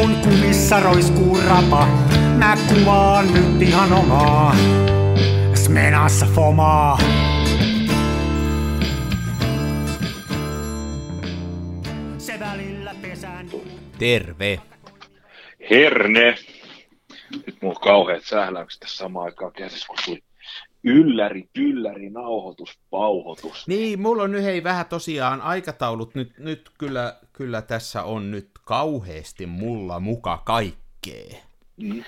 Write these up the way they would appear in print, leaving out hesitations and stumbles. kun kumissa roiskuu rapa. Mä kuvaan nyt ihan omaa Smenassa fomaa. Se välillä pesään. Terve. Herne. Nyt mulla on kauheat sähläykset tässä samaan aikaan käsissä, kun tuli ylläri, tylläri, nauhoitus, pauhoitus. Niin, mulla on nyt hei vähän tosiaan aikataulut. Nyt kyllä tässä on nyt kauheasti mulla muka kaikkea. Mm.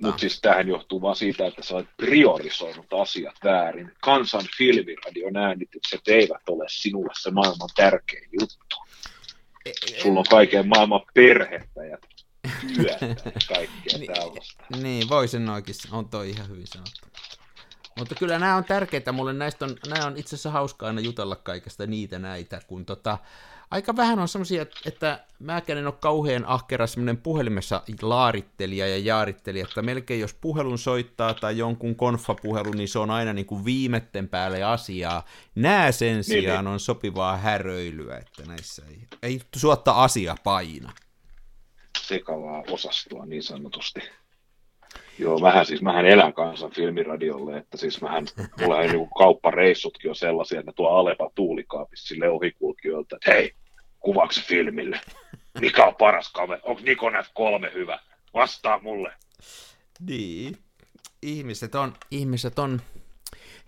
Mutta siis tämähän johtuu vaan siitä, että sä olet priorisoinut asiat väärin. Kansan filmiradion äänitykset eivät ole sinulle se maailman tärkein juttu. Sulla on kaiken maailman perhettä ja työtä kaikkea tällaista. Niin, voi sen oikein, on toi ihan hyvin sanottu. Mutta kyllä nämä on tärkeitä mulle, nämä on itse asiassa hauskaa aina jutella kaikesta näitä, kun aika vähän on semmoisia, että mäkään en ole kauhean ahkera semmoinen puhelimessa laarittelija ja jaarittelija, että melkein jos puhelun soittaa tai jonkun konfapuhelu, niin se on aina niin kuin viimetten päälle asiaa. Nää sen sijaan on sopivaa häröilyä, että näissä ei suotta asia paina. Sekavaa osastoa niin sanotusti. Joo, mähän elän kansan filmiradiolle, että siis mullahan niinku kauppareissutkin on sellaisia, että tuo Alepa tuulikaapissa sille ohikulkijoilta, että hei, kuvaksi filmille, mikä on paras kamera, onko Nikon F3 hyvä, vastaa mulle. Niin, ihmiset on,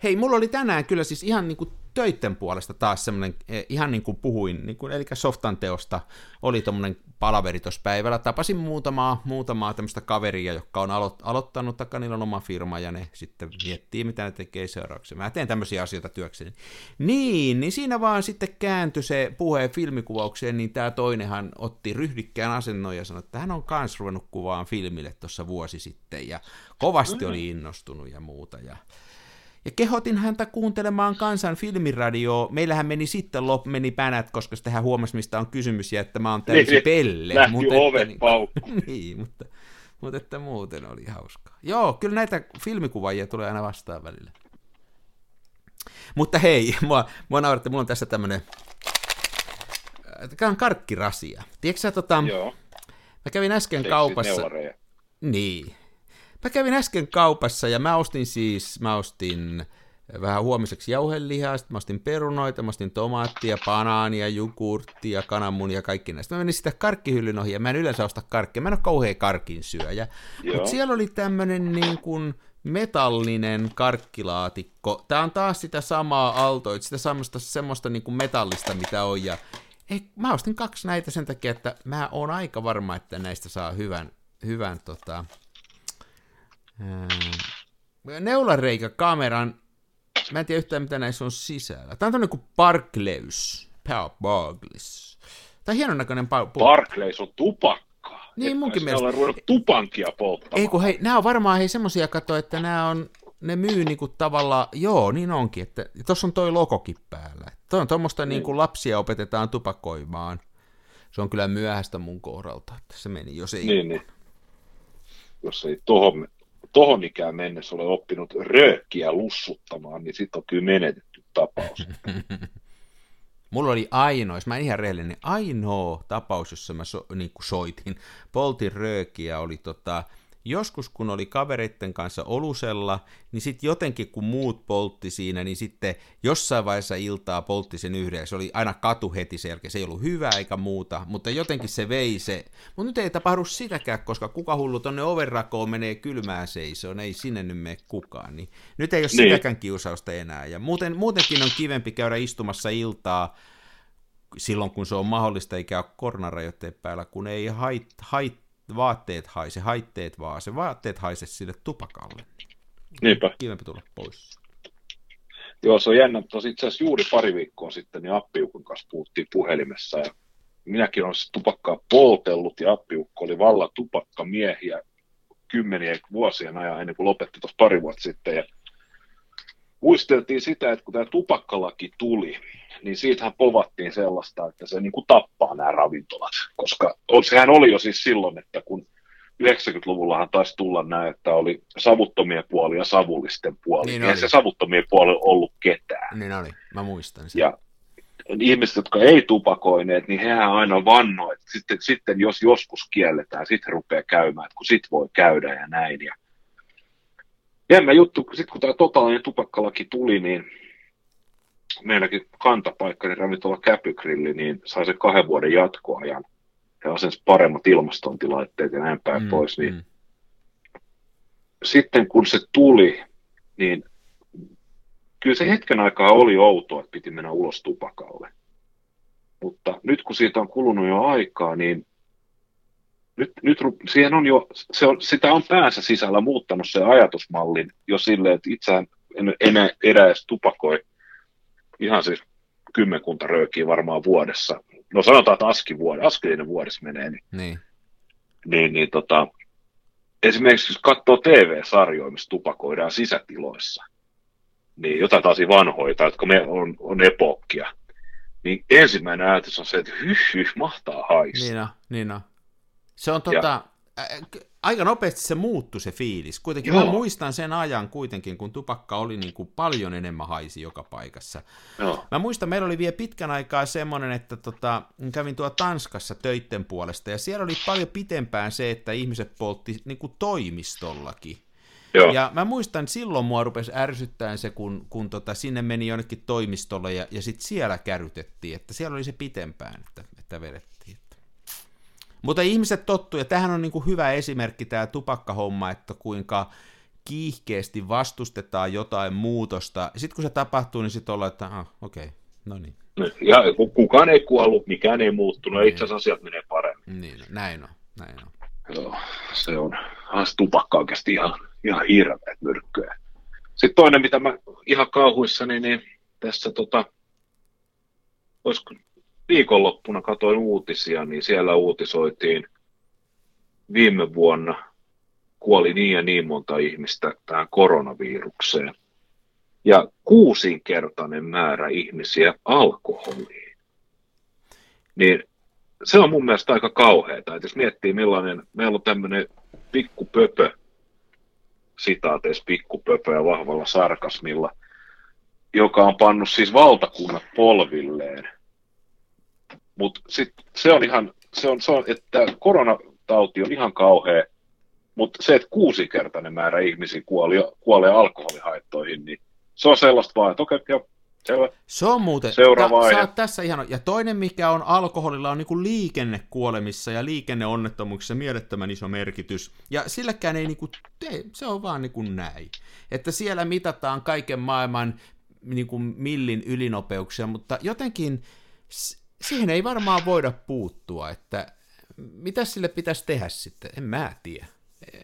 hei, mulla oli tänään kyllä siis ihan niinku töitten puolesta taas semmoinen, ihan niin kuin puhuin, niin kuin, eli softan teosta oli tommoinen palaveri tuossa päivällä. Tapasin muutamaa tämmöistä kaveria, jotka on aloittanut, taikka niillä on oma firma, ja ne sitten miettii, mitä ne tekee seuraavaksi. Mä teen tämmöisiä asioita työkseni. Niin siinä vaan sitten kääntyi se puhe filmikuvaukseen, niin tämä toinenhan otti ryhdikkään asennon ja sanoi, että hän on kans ruvennut kuvaan filmille tuossa vuosi sitten, ja kovasti oli innostunut ja muuta, ja kehotin häntä kuuntelemaan Kansan filmiradioa. Meillähän meni pänät, koska sitten hän huomasi, mistä on kysymys, ja että mä oon täysin pelle. Lähti oven paukku. Niin, mutta että muuten oli hauskaa. Joo, kyllä näitä filmikuvaajia tulee aina vastaan välillä. Mutta hei, mua nauratti, mulla on tässä tämmönen karkkirasia. Tiedätkö sä, mä kävin äsken kaupassa. Neulareja. Niin. Mä kävin äsken kaupassa ja mä ostin vähän huomiseksi jauhelihaa, sitten mä ostin perunoita, mä ostin tomaattia, banaania, jogurttia, kananmunia ja kaikki näistä. Mä menin sitä karkkihyllyn ohi ja mä en yleensä osta karkkia, mä en ole kauhean karkin syöjä. Mutta siellä oli tämmönen niin kuin metallinen karkkilaatikko. Tää on taas sitä samaa Aaltoit, sitä semmoista niin kuin metallista mitä on. Ja mä ostin kaksi näitä sen takia, että mä oon aika varma, että näistä saa hyvän neulareikakameran, mä en tiedä yhtään mitä näissä on sisällä. Tää on tämmönen kuin Barclays. Tää on hienon näköinen Barclays on tupakkaa. Niin munkin mielestä. Ollaan ruvennut tupankia polttamaan. Ei kun hei, nää on varmaan semmosia katoa, että ne myy niinku tavallaan, joo niin onkin, että tossa on toi logokin päällä. Toi on tommoista niinku lapsia opetetaan tupakoimaan. Se on kyllä myöhäistä mun kohdalta, että se meni jos ei. Niin. Jos ei tohon ikään mennessä ole oppinut röökkiä lussuttamaan, niin sitten on kyllä menetetty tapaus. Mulla oli ainoa tapaus, jossa mä niin kuin soitin. Poltin röökiä oli joskus, kun oli kavereiden kanssa olusella, niin sitten jotenkin, kun muut poltti siinä, niin sitten jossain vaiheessa iltaa poltti sen yhden. Se oli aina katu heti sen jälkeen. Se ei ollut hyvä eikä muuta, mutta jotenkin se vei se. Mutta nyt ei tapahdu sitäkään, koska kuka hullu tonne ovenrakoon menee kylmään seisoon, ei sinne nyt mene kukaan. Niin nyt ei ole sitäkään kiusausta enää. Ja muutenkin on kivempi käydä istumassa iltaa silloin, kun se on mahdollista, eikä ole koronarajoitteen päällä, kun ei haittaa. Vaatteet haise sille tupakalle. Niinpä. Kivempi tulla pois. Joo, se on jännä, mutta itse asiassa juuri pari viikkoa sitten niin Appiukon kanssa puhuttiin puhelimessa, ja minäkin olen tupakkaa poltellut, ja Appiukko oli vallan tupakkamiehiä kymmeniä vuosien ajan ennen kuin lopetti tuossa pari vuotta sitten, ja muisteltiin sitä, että kun tämä tupakkalaki tuli, niin siitähän povattiin sellaista, että se niin kuin tappaa nämä ravintolat, koska sehän oli jo siis silloin, että kun 90-luvullahan taisi tulla nämä, että oli savuttomien puoli ja savullisten puoli. Niin eihän se savuttomien puoli ollut ketään. Niin oli, mä muistan sen. Ja ihmiset, jotka ei tupakoineet, niin hehän aina vannoi, että sitten jos joskus kielletään, sitten rupeaa käymään, että kun sit voi käydä ja näin. Ja jännä juttu, sitten kun tämä totaalinen tupakkalaki tuli, niin meilläkin kantapaikka, niin ravintola Käpygrilli, niin sai sen 2 vuoden jatkoajan ja asensi paremmat ilmastointilaitteet ja näin päin pois. Niin sitten kun se tuli, niin kyllä se hetken aikaa oli outoa, että piti mennä ulos tupakalle. Mutta nyt kun siitä on kulunut jo aikaa, niin nyt siihen on jo, sitä on päänsä sisällä muuttanut se ajatusmallin jo silleen, että itseään en enää edes tupakoi. Ihan siis 10 röökiä varmaan vuodessa. No sanotaan, että askelinen vuodessa menee. Niin, esimerkiksi jos katsoo TV-sarjoja, missä tupakoidaan sisätiloissa, niin jotain taas vanhoita, jotka me on epokkia, niin ensimmäinen ajatus on se, että hyh, mahtaa haistaa. Niin on. Se on aika nopeasti se muuttui se fiilis. Kuitenkin mä muistan sen ajan kuitenkin, kun tupakka oli niin kuin paljon enemmän haisi joka paikassa. Joo. Mä muistan, meillä oli vielä pitkän aikaa semmoinen, että kävin tuolla Tanskassa töitten puolesta, ja siellä oli paljon pitempään se, että ihmiset poltti niin kuin toimistollakin. Joo. Ja mä muistan, silloin mua rupesi ärsyttämään se, kun sinne meni jonnekin toimistolle, ja sitten siellä kärytettiin, että siellä oli se pitempään, että vedettiin. Mutta ihmiset tottuu, ja tämähän on niin kuin hyvä esimerkki tämä tupakkahomma, että kuinka kiihkeästi vastustetaan jotain muutosta. Sitten kun se tapahtuu, niin sitten ollaan, että no niin. Ja kukaan ei kuollut, mikään ei muuttunut, ja itse asiassa asiat menee paremmin. Niin, näin on. Joo, se on tupakka oikeasti ihan hirveät myrkkyä. Sitten toinen, mitä mä ihan kauhuissani, niin tässä olisiko viikonloppuna katsoin uutisia, niin siellä uutisoitiin viime vuonna kuoli niin ja niin monta ihmistä tähän koronavirukseen. Ja 6-kertainen määrä ihmisiä alkoholiin. Niin se on mun mielestä aika kauheata, että jos miettii millainen, meillä on tämmöinen pikkupöpö, sitaateissa pikkupöpö ja vahvalla sarkasmilla, joka on pannut siis valtakunnat polvilleen. Mutta sitten se on, että koronatauti on ihan kauhea, mutta se, että 6-kertainen määrä ihmisiä kuolee alkoholihaittoihin, niin se on sellaista vaan, että selvä. Se on muuten, saat tässä ihan, ja toinen mikä on alkoholilla on niinku liikennekuolemissa ja liikenneonnettomuuksissa mielettömän iso merkitys, ja silläkään ei niinku tee, se on vaan niinku näin, että siellä mitataan kaiken maailman niinku millin ylinopeuksia, mutta jotenkin siihen ei varmaan voida puuttua, että mitä sille pitäisi tehdä sitten, en mä tiedä.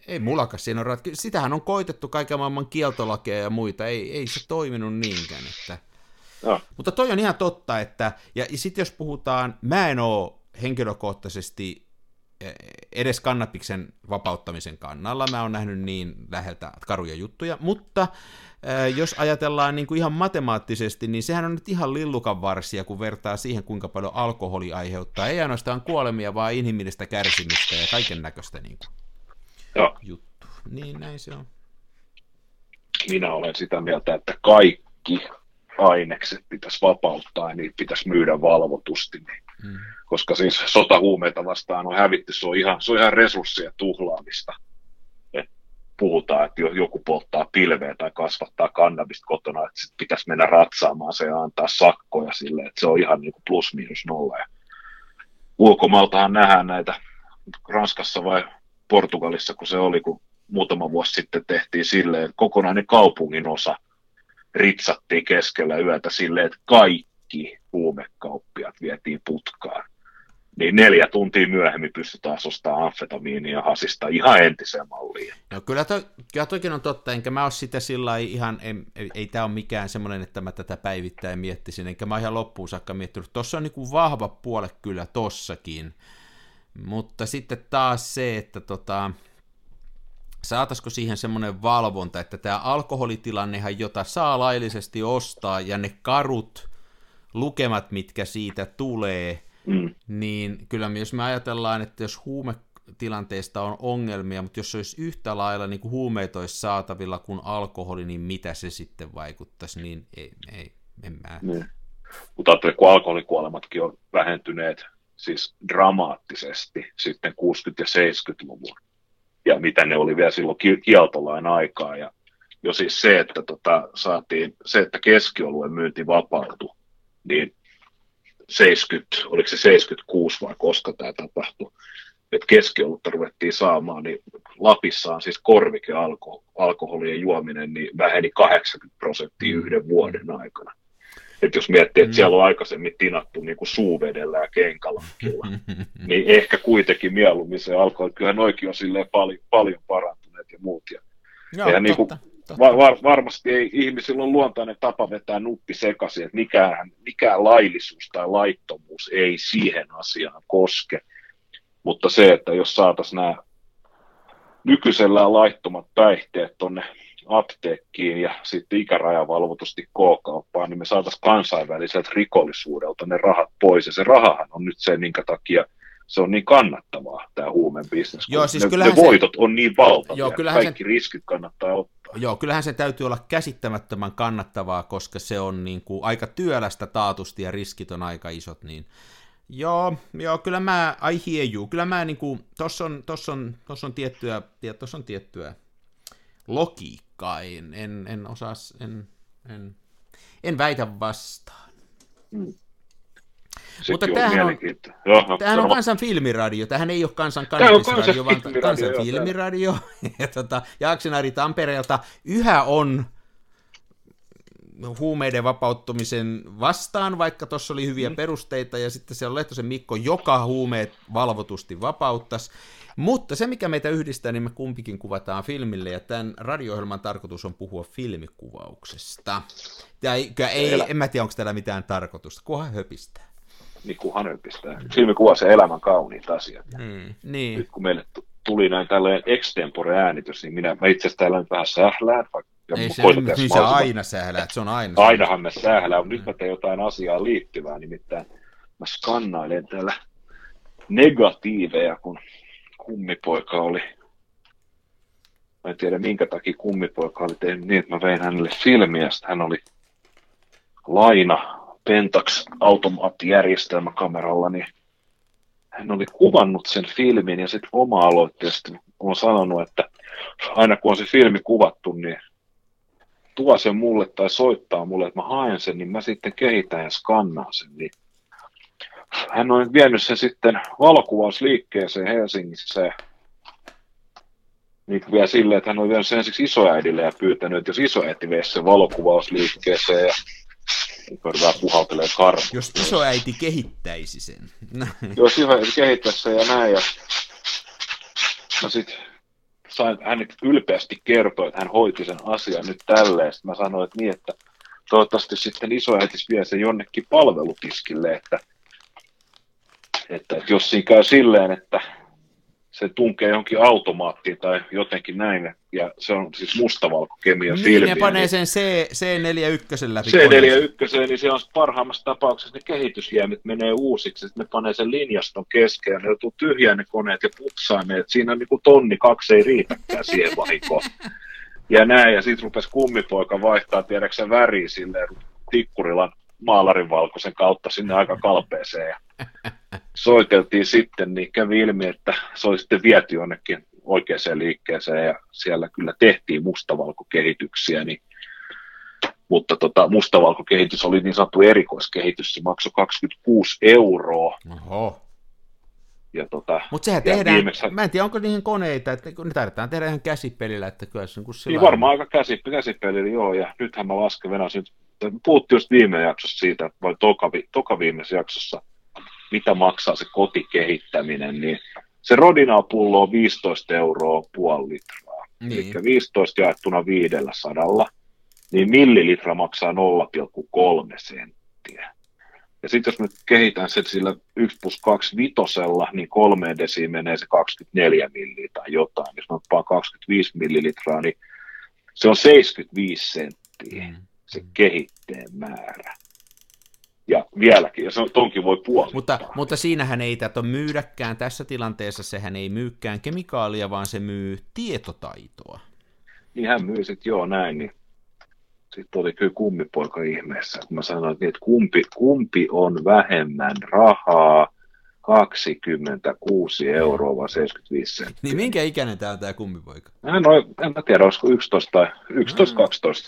Ei mullakaan siinä ole ratkaisu. Sitähän on koitettu kaiken maailman kieltolakeja ja muita, ei se toiminut niinkään. Että. No. Mutta toi on ihan totta, että ja sitten jos puhutaan, mä en ole henkilökohtaisesti edes kannabiksen vapauttamisen kannalla, mä oon nähnyt niin läheltä karuja juttuja, mutta jos ajatellaan niin kuin ihan matemaattisesti, niin sehän on nyt ihan lillukanvarsia, kun vertaa siihen, kuinka paljon alkoholi aiheuttaa, ei ainoastaan kuolemia, vaan inhimillistä kärsimystä ja kaiken näköistä niin juttua. Niin, näin se on. Minä olen sitä mieltä, että kaikki ainekset pitäisi vapauttaa ja niitä pitäisi myydä valvotusti, koska siis sotahuumeita vastaan on hävitty, se on ihan resurssien tuhlaamista. Puhutaan, että joku polttaa pilveä tai kasvattaa kannabista kotona, että sit pitäisi mennä ratsaamaan se ja antaa sakkoja sille, että se on ihan niin kuin plus miinus nolla. Ja ulkomailtahan nähdään näitä Ranskassa vai Portugalissa, kun se oli, kun muutama vuosi sitten tehtiin silleen, että kokonainen kaupungin osa ritsattiin keskellä yötä silleen, että kaikki huumekauppiat vietiin putkaan. Niin 4 tuntia myöhemmin pystytään ostamaan amfetamiinia hasista ihan entiseen malliin. No kyllä toikin on totta, enkä mä ole sitä sillä ihan, ei tämä ole mikään semmoinen, että mä tätä päivittäin miettisin, enkä mä ihan loppuun saakka miettinyt. Tuossa on niinku vahva puole kyllä tossakin, mutta sitten taas se, että saataisiko siihen semmoinen valvonta, että tämä alkoholitilannehan, jota saa laillisesti ostaa ja ne karut lukemat, mitkä siitä tulee, niin kyllä jos me ajatellaan, että jos huumetilanteesta on ongelmia, mutta jos se olisi yhtä lailla niin kuin huumeita olisi saatavilla kuin alkoholi, niin mitä se sitten vaikuttaisi, niin ei, en mä. Mutta ajattelin, kun alkoholikuolematkin on vähentyneet siis dramaattisesti sitten 60- ja 70-luvun, ja mitä ne oli vielä silloin kieltolain aikaa, ja jo siis se, että saatiin, se, että keskioluen myynti vapautui, niin 70, oliko se 76 vai koska tämä tapahtui, että keskiolutta ruvettiin saamaan, niin Lapissaan siis korvikealkoholien juominen niin väheni 80% yhden vuoden aikana. Et jos miettii, että siellä on aikaisemmin tinattu niin kuin suuvedellä ja kenkalankilla, niin ehkä kuitenkin mieluummin se alkoholi, kyllähän noikin on silleen paljon parantuneet ja muut. Ja joo, niin kuin, varmasti ei, ihmisillä on luontainen tapa vetää nuppi sekaisin, että mikään laillisuus tai laittomuus ei siihen asiaan koske. Mutta se, että jos saataisiin nämä nykyisellään laittomat päihteet tuonne apteekkiin ja sitten ikärajavalvotusti K-kauppaan, niin me saataisiin kansainväliseltä rikollisuudelta ne rahat pois. Ja se rahahan on nyt se, minkä takia se on niin kannattavaa, tämä huumebisnes. Siis ne voitot on niin valtavia, kaikki riskit kannattaa ottaa. Joo, kyllähän se täytyy olla käsittämättömän kannattavaa, koska se on niin kuin aika työlästä taatusti ja riskit on aika isot, niin... Joo, kyllä mä, I hear you, kyllä mä niinku, tossa on tiettyä logiikkaa, en osaa, en väitä vastaan. Mutta tämähän on kansan filmiradio, tämähän ei ole kansan kannatusradio, vaan kansan filmiradio, ja Aksenari Tampereelta yhä on huumeiden vapauttumisen vastaan, vaikka tuossa oli hyviä perusteita, ja sitten se on Lehtosen Mikko, joka huumeet valvotusti vapauttaisi. Mutta se, mikä meitä yhdistää, niin me kumpikin kuvataan filmille, ja tämän radio-ohjelman tarkoitus on puhua filmikuvauksesta. En mä tiedä, onko täällä mitään tarkoitusta, kunhan höpistää. Niin, kunhan höpistää. Filmikuva se elämän kauniit asiat. Niin. Nyt kun meille tuli näin tällainen extempore-äänitys, niin minä itse asiassa täällä nyt vähän sählään, aina sählää, se on aina. Ainahan me sählää, mutta nyt mä teen jotain asiaa liittyvää, nimittäin mä skannailen täällä negatiiveja, kun kummipoika oli, mä en tiedä minkä takia kummipoika oli tehnyt niin, että mä vein hänelle filmiä, sitten hän oli laina Pentax-automaattijärjestelmäkameralla, niin hän oli kuvannut sen filmin ja sitten oma-aloitteisesti on sanonut, että aina kun on se filmi kuvattu, niin tuo sen mulle tai soittaa mulle, että mä haen sen, niin mä sitten kehitän ja skannaan sen. Niin hän on vienyt sen sitten valokuvausliikkeeseen Helsingissä. Niin vielä silleen, että hän on vienyt sen ensiksi isoäidille ja pyytänyt, että jos isoäiti veisi sen valokuvausliikkeeseen ja pöydään puhaltelee karvoja. Jos isoäiti kehittäisi sen. Jos isoäiti kehittäisi sen ja näin. Ja... No sit... Hän ylpeästi kertoi, että hän hoiti sen asian nyt tälleen. Sitten mä sanoin, että, niin, että toivottavasti sitten isoäitis vie sen jonnekin palvelutiskille, että jos siinä käy silleen, että se tunkee johonkin automaattiin tai jotenkin näin, ja se on siis mustavalkokemian filmiä. Niin ne panee sen C41 läpi. C41, niin se on parhaimmassa tapauksessa ne kehitysjäämit menee uusiksi, sitten ne panee sen linjaston keskeen, ne joutuu tyhjään ne koneet ja putsaimeet, siinä on niin kuin 1,2 tonnia ei riitäkään siihen vahinkoon. Ja näin, ja sitten rupesi kummipoika vaihtaa, tiedätkö sä väriä silleen Tikkurilan maalarinvalkoisen kautta sinne aika kalpeeseen, ja soiteltiin sitten, niin kävi ilmi, että se oli sitten viety jonnekin oikeaan liikkeeseen, ja siellä kyllä tehtiin mustavalkokehityksiä, niin, mutta mustavalkokehitys oli niin sanottu erikoiskehitys, se maksoi 26 €. Oho. Mutta sehän tehdään, mä en tiedä onko niihin koneita, että ne tarvitaan tehdä ihan käsipelillä, että kyllä se on kuin niin varmaan aika käsipelillä, joo, ja nythän mä lasken venäisin, puhuttiin just viime jaksossa siitä, vai toka viimeisessä jaksossa, mitä maksaa se kotikehittäminen, niin se rodinapullo on 15 € puoli litraa, niin. Eli 15 jaettuna 500, niin millilitra maksaa 0,3 senttiä. Ja sitten jos me kehitän sen sillä 1+25, niin 3 desiin menee se 24 milliä tai jotain, jos mä otan 25 millilitraa, niin se on 75 senttiä se kehitteen määrä. Ja vieläkin, ja se tonkin voi puolittaa. Mutta siinähän ei tätä myydäkään, tässä tilanteessa sehän ei myykään kemikaalia, vaan se myy tietotaitoa. Niin hän myy sitten, joo näin, niin Sitten oli kyllä kummipoika ihmeessä, kun mä sanoin, että kumpi on vähemmän rahaa, 26 € vai 75 senttiä. Niin minkä ikäinen tämä kummipoika? En tiedä, olisiko 11 tai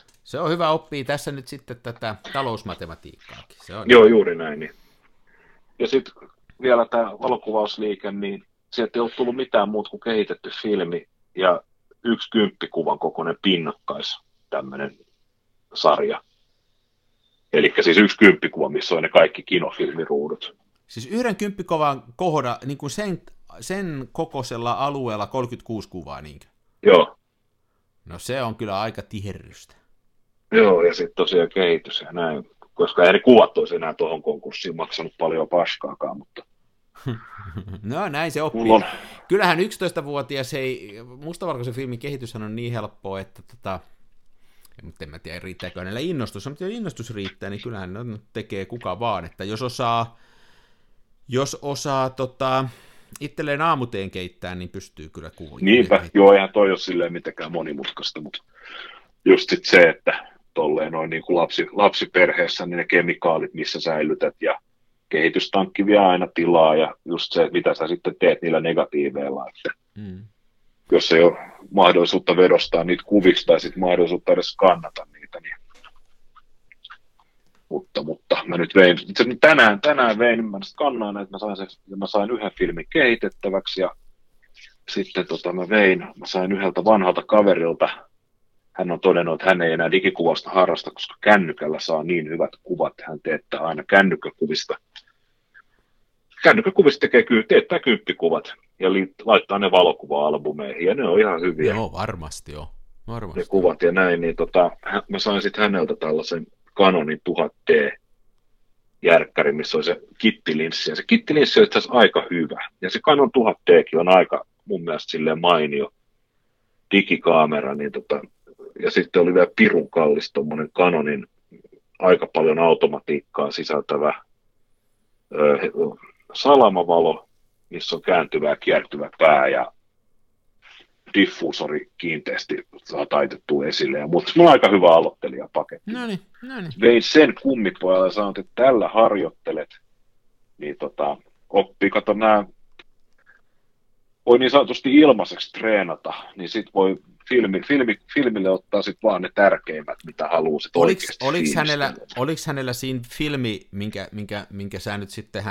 11-12. Se on hyvä, oppii tässä nyt sitten tätä talousmatematiikkaakin. Se on joo, hyvä. Juuri näin. Niin. Ja sitten vielä tämä valokuvausliike, niin sieltä ei ole tullut mitään muuta kuin kehitetty filmi ja yksi 10-kuvan kokoinen pinnakkais tämmöinen sarja. Eli siis yksi 10-kuva, missä on ne kaikki kinofilmiruudut. Siis 1 10-kuvan kohda, niin kuin sen kokoisella alueella 36 kuvaa, niinkö? Joo. No se on kyllä aika tiherrystä. Joo, ja sitten tosiaan kehitys ja näin, koska eri kuvat olisi enää tuohon konkurssiin maksanut paljon paskaakaan, mutta... No näin se oppii. On... Kyllähän 11-vuotias ei, mustavalkoisen filmin kehityshän on niin helppoa, että mutta en mä tiedä, riittääkö hänellä innostus, mutta jos innostus riittää, niin kyllähän ne tekee kuka vaan, että jos osaa itselleen aamuteen keittää, niin pystyy kyllä kuulimaan. Niinpä, joo, eihän toi ole silleen mitenkään monimutkaista, mutta just sit se, että tolleen noin niin kuin lapsiperheessä, niin ne kemikaalit, missä säilytät, ja kehitystankki vie aina tilaa, ja just se, mitä sä sitten teet niillä negatiiveilla, että jos ei ole mahdollisuutta vedostaa niitä kuviksi, tai sitten mahdollisuutta edes skannata niitä, niin mutta mä nyt vein, itse tänään vein, mä skannaan näitä, mä sain yhden filmin kehitettäväksi ja sitten mä sain yhdeltä vanhalta kaverilta, hän on todennut, että hän ei enää digikuvausta harrasta, koska kännykällä saa niin hyvät kuvat, hän teettää aina kännykkäkuvista teettää 10-kuvat ja laittaa ne valokuva-albumeihin ja ne on ihan hyviä. Joo, varmasti joo. Varmasti. Ne kuvat ja näin, niin mä sain sitten häneltä tällaisen Canonin 1000D-järkkäri, missä on se kittilinssi. Ja se kittilinssi on itse asiassa aika hyvä. Ja se Canon 1000Dkin on aika mun mielestä silleen mainio digikaamera. Niin ja sitten oli vielä pirun kallis tommonen Canonin aika paljon automatiikkaa sisältävä salamavalo, missä on kääntyvä kiertyvä pää ja diffuusori kiinteästi saa taitettua esille, mutta mulla on aika hyvä aloittelijapaketti. No niin. Vein sen kummipojalle ja sanoin, että tällä harjoittelet, niin oppii, kato nämä, voi niin sanotusti ilmaiseksi treenata, niin sit voi filmille ottaa sit vaan ne tärkeimmät, mitä haluaa sit oikeasti. Oliko hänellä siinä filmi, minkä sä nyt sitten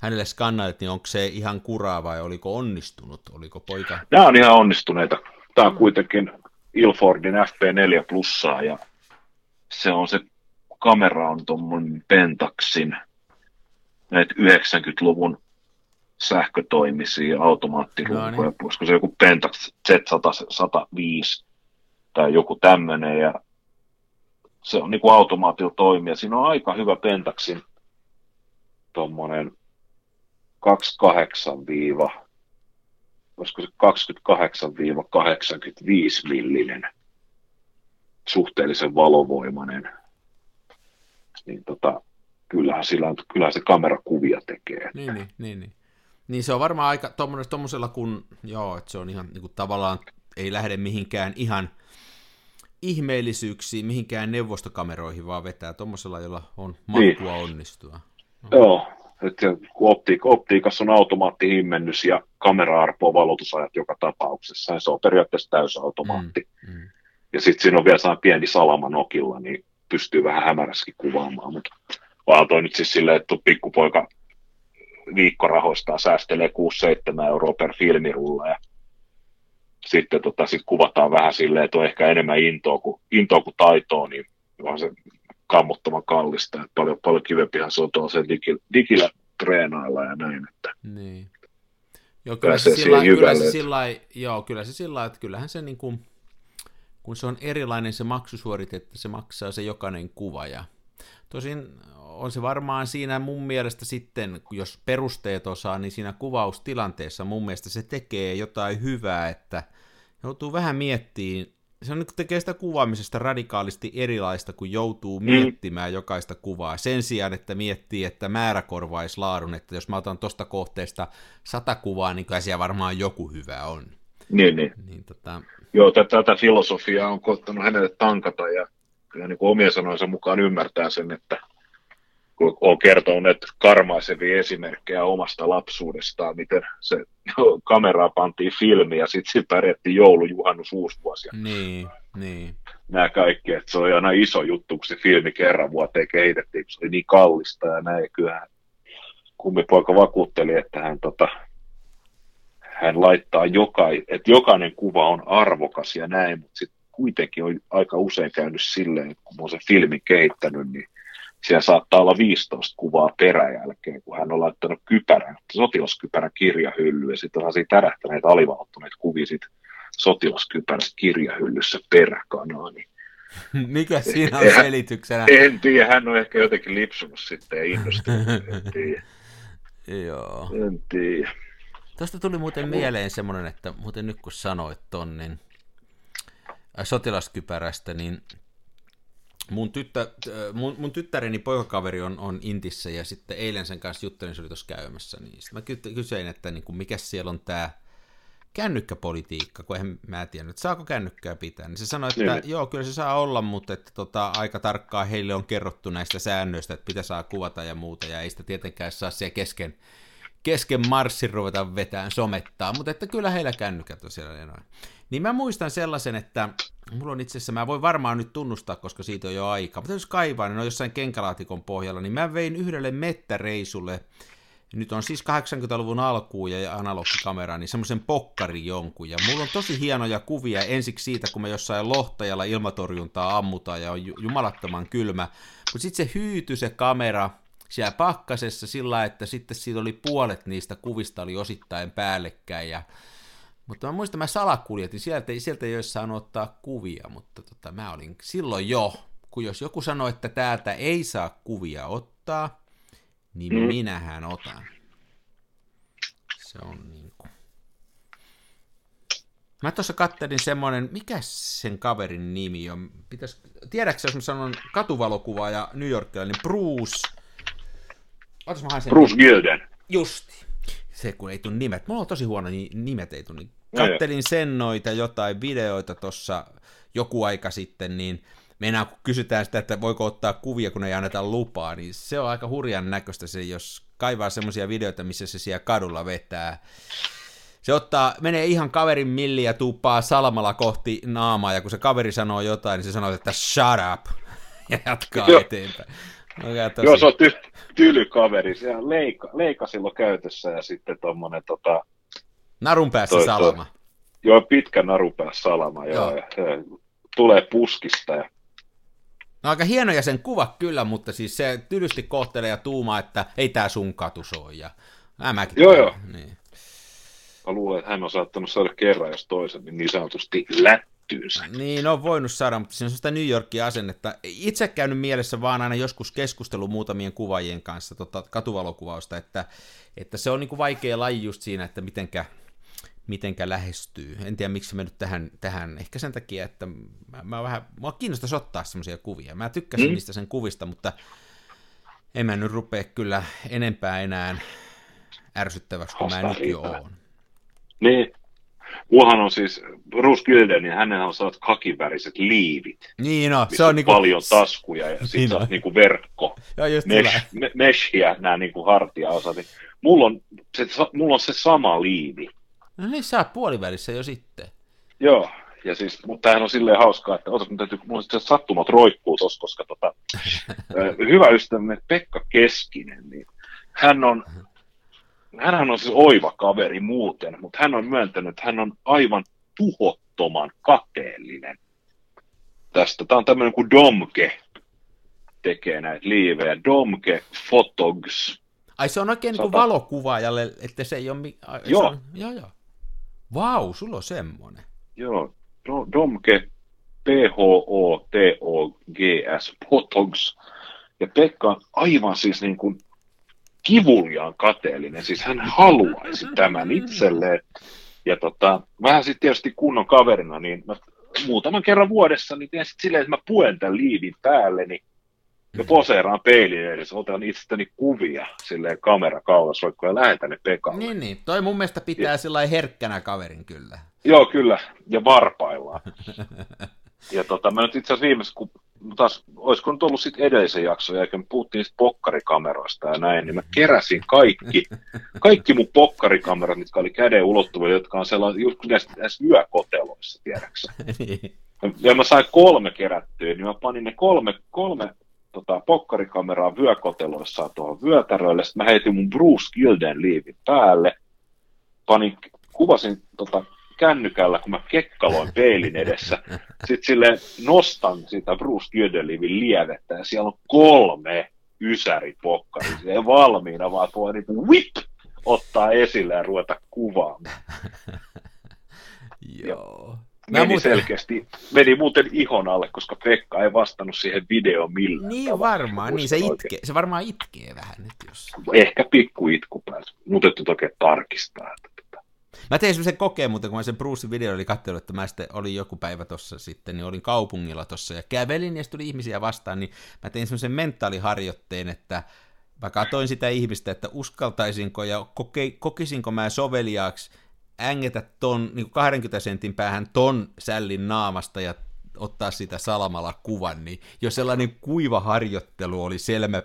hänelle skannailet, niin onko se ihan kuraa vai oliko onnistunut? Oliko poika? Nämä on ihan onnistuneita. Tämä on kuitenkin Ilfordin FP4 plussaa ja kamera on tuommoinen Pentaxin näitä 90-luvun sähkötoimisia automaattilukkoja, koska se on joku Pentax Z105 tai joku tämmöinen ja se on niin kuin automaatilla toimija. Siinä on aika hyvä Pentaxin tuommoinen 28-85 millinen, suhteellisen valovoimainen, niin kyllähän se kamera kuvia tekee. Niin. Niin se on varmaan aika tuommoisella, kun joo, että se on ihan niin kuin, tavallaan ei lähde mihinkään ihan ihmeellisyyksiin, mihinkään neuvostokameroihin, vaan vetää tuommoisella, jolla on matkua onnistua. No. Joo. Kun optiikassa on automaattihimmennys ja kamera arpoo valotusajat joka tapauksessa, ja se on periaatteessa täysautomaatti. Ja sitten siinä on vielä sellainen pieni salama nokilla, niin pystyy vähän hämärässäkin kuvaamaan. Mutta vaan toi nyt siis silleen, että pikkupoika viikkorahoistaan säästelee 6-7 € per filmirulla, ja sitten sit kuvataan vähän silleen, että on ehkä enemmän intoa kuin taitoa, niin vaan se... kammottavan kallista, että paljon kivempihan se on tuollaisen digillä treenailla ja näin, että niin. Joo, kyllä se sillä lailla, että kyllähän se niin kuin, kun se on erilainen se maksusuorite, että se maksaa se jokainen kuva, ja tosin on se varmaan siinä mun mielestä sitten, jos perusteet osaa, niin siinä kuvaustilanteessa mun mielestä se tekee jotain hyvää, että joutuu vähän miettimään. Se on, tekee sitä kuvaamisesta radikaalisti erilaista, kun joutuu miettimään jokaista kuvaa. Sen sijaan, että miettii, että määrä korvaisi laadun, että jos mä otan tuosta kohteesta 100 kuvaa, niin kai siellä varmaan joku hyvä on. Niin. Joo, tätä filosofiaa on koettanut hänelle tankata, ja kyllä niin kuin omien sanojensa mukaan ymmärtää sen, että kun on kertonut karmaisevia esimerkkejä omasta lapsuudestaan, miten se kameraa pantiin filmiin ja sitten pärjättiin joulujuhannus uusvuosi. Niin. Nämä kaikki, että se oli aina iso juttu, kun se filmi kerran vuoteen kehitettiin, kun se oli niin kallista ja näin. Kyllähän kummipoika vakuutteli, että hän laittaa että jokainen kuva on arvokas ja näin, mutta sitten kuitenkin on aika usein käynyt silleen, että kun olen sen filmin kehittänyt, niin siellä saattaa olla 15 kuvaa peräjälkeen, kun hän on laittanut sotilaskypärän kirjahyllyyn, ja sitten onhan siinä tärähtäneet alivalottuneet kuvia siitä sotilaskypärästä kirjahyllyssä peräkanaa. Niin mikä siinä on selityksenä? En tiedä, hän on ehkä jotenkin lipsunut sitten ja innostunut, en tiedä. Joo. En tiedä. Tuosta tuli muuten mieleen semmoinen, että muuten nyt kun sanoit ton, niin sotilaskypärästä, niin mun tyttäreni poikakaveri on Intissä, ja sitten eilen sen kanssa juttelin, se oli tuossa käymässä, niin sitten mä kysein, että niin mikä siellä on tämä kännykkäpolitiikka, kun eihän mä tiedä, että saako kännykkää pitää, niin se sanoi, että joo, kyllä se saa olla, mutta että aika tarkkaan heille on kerrottu näistä säännöistä, että pitää saa kuvata ja muuta, ja ei sitä tietenkään saa siellä kesken marssin ruveta vetään somettaa, mutta että kyllä heillä kännykät on siellä enää. Niin mä muistan sellaisen, että mulla on itse asiassa, mä voin varmaan nyt tunnustaa, koska siitä on jo aikaa, mutta jos kaivaa, niin on jossain kenkälaatikon pohjalla, niin mä vein yhdelle mettäreisulle, nyt on siis 80-luvun alkuun ja analogikamera, niin semmoisen pokkari jonkun, ja mulla on tosi hienoja kuvia ensiksi siitä, kun me jossain Lohtajalla ilmatorjuntaa ammutaan ja on jumalattoman kylmä, mutta sitten se hyytyi se kamera siellä pakkasessa sillä lailla, että sitten siitä oli puolet niistä kuvista oli osittain päällekkäin, mutta mä muistan, mä salakuljetin, sieltä ei olisi saanut ottaa kuvia, mutta mä olin silloin jo, kun jos joku sanoi, että täältä ei saa kuvia ottaa, niin minähän otan. Se on niin kuin. Mä tuossa kattelin semmoinen, mikä sen kaverin nimi on? Tiedätkö, jos mä sanon katuvalokuvaaja New Yorkilainen Bruce Gilden. Justi. Se kun ei tule nimet. Mulla on tosi huono, niin nimet ei tule. Kattelin sen noita jotain videoita tuossa joku aika sitten, niin meinaan, kun kysytään sitä, että voiko ottaa kuvia, kun ei anneta lupaa, niin se on aika hurjan näköistä se, jos kaivaa semmoisia videoita, missä se siellä kadulla vetää. Se menee ihan kaverin milliin ja tuuppaa salmalla kohti naamaa, ja kun se kaveri sanoo jotain, niin se sanoo, että shut up, ja jatkaa eteenpäin. Joo, se on tyly kaveri, se on leika silloin käytössä, ja sitten tommonen narun päässä salama. Joo, pitkä narun päässä salama, joo. Ja tulee puskista. Ja no aika hienoja sen kuvat kyllä, mutta siis se tylysti kohtelee ja tuumaa, että ei tää sun katus ole. Ja joo. Niin. Mä luulen, että hän on saattanut saada kerran jos toisen, niin sanotusti lättyynsä. Niin, on voinut saada, mutta siinä on sitä New Yorkin asennetta. Itse käynyt mielessä vaan aina joskus keskustelu muutamien kuvaajien kanssa katuvalokuvausta, että se on niin kuin vaikea laji just siinä, että mitenkä lähestyy. En tiedä, miksi mä nyt tähän. Ehkä sen takia, että mua kiinnostaisi ottaa semmoisia kuvia. Mä tykkäsin niistä sen kuvista, mutta en mä nyt rupea kyllä enempää enää ärsyttäväksi, kun mä nyt jo oon. Niin. Muahan on siis Bruce Gilden, ja hänenhän on saanut kakiväriset liivit. Niin on. No, se on niinku paljon taskuja, ja sitten saat niinku verkko. Joo, just meshiä, nämä niinku hartiaosat. Mulla on se sama liivi. No niin, sä oot puolivälissä jo sitten. Joo, ja siis, mutta tämähän on silleen hauskaa, että mulla on sattumat roikkuu tossa, koska hyvä ystävämme Pekka Keskinen, niin hänhän on siis oiva kaveri muuten, mutta hän on myöntänyt, että hän on aivan tuhottoman kateellinen tästä. Tämä on tämmöinen kuin Domke tekee näitä liivejä, Domke Photogs. Ai se on oikein niin kuin valokuvaajalle, että se ei ole. Joo. Vau, sulla on semmoinen. Joo, Domke, P-H-O-T-O-G-S, Potogs. Ja Pekka on aivan siis niin kuin kivuliaan kateellinen, siis hän haluaisi tämän itselleen. Ja vähän sitten tietysti kunnon kaverina, niin mä muutaman kerran vuodessa niin teen sitten silleen, että mä puen tämän liivin päälleni ja poseeraan peilin edessä, otan itsestäni kuvia silleen kamerakaulasoikkoon ja lähetän ne Pekalle. Niin, toi mun mielestä pitää sillain herkkänä kaverin kyllä. Joo, kyllä, ja varpaillaan. Ja mä nyt itse asiassa viimeisessä, kun taas, olisiko nyt ollut sitten edellisen jakson jälkeen, me puhuttiin niistä pokkarikameroista ja näin, niin mä keräsin kaikki mun pokkarikamerat, mitkä oli käden ulottuvilla, jotka on sellaisia, just kun näissä yökoteloissa, tiedäksä. Ja mä sain 3 kerättyä, niin mä panin ne kolme pokkarikameraa vyökoteloissaan tuohon vyötärölle, sitten mä heitin mun Bruce Gildenleavin päälle, kuvasin kännykällä, kun mä kekkaloin peilin edessä, sitten silleen nostan sitä Bruce Gildenleavin lievettä, ja siellä on 3 ysäripokkaria, ei valmiina, vaan voi niin kuin whip ottaa esille ja ruveta kuvaamaan. Joo. Meni muuten ihon alle, koska Pekka ei vastannut siihen videoon millään tavalla. Varmaan, niin se varmaan itkee vähän nyt jos. Ehkä pikku itku pääsi, mutta et oikein tarkistaa. Mä tein semmoisen kokeen, mutta kun mä sen Brucein videon oli katsellut, että mä sitten olin joku päivä tossa sitten, niin olin kaupungilla tossa ja kävelin ja tuli ihmisiä vastaan, niin mä tein semmoisen mentaaliharjoitteen, että mä katsoin sitä ihmistä, että uskaltaisinko ja kokisinko mä soveliaaksi ängetä ton niin 20 sentin päähän ton sällin naamasta ja ottaa sitä salamalla kuvan, niin jos sellainen kuiva harjoittelu oli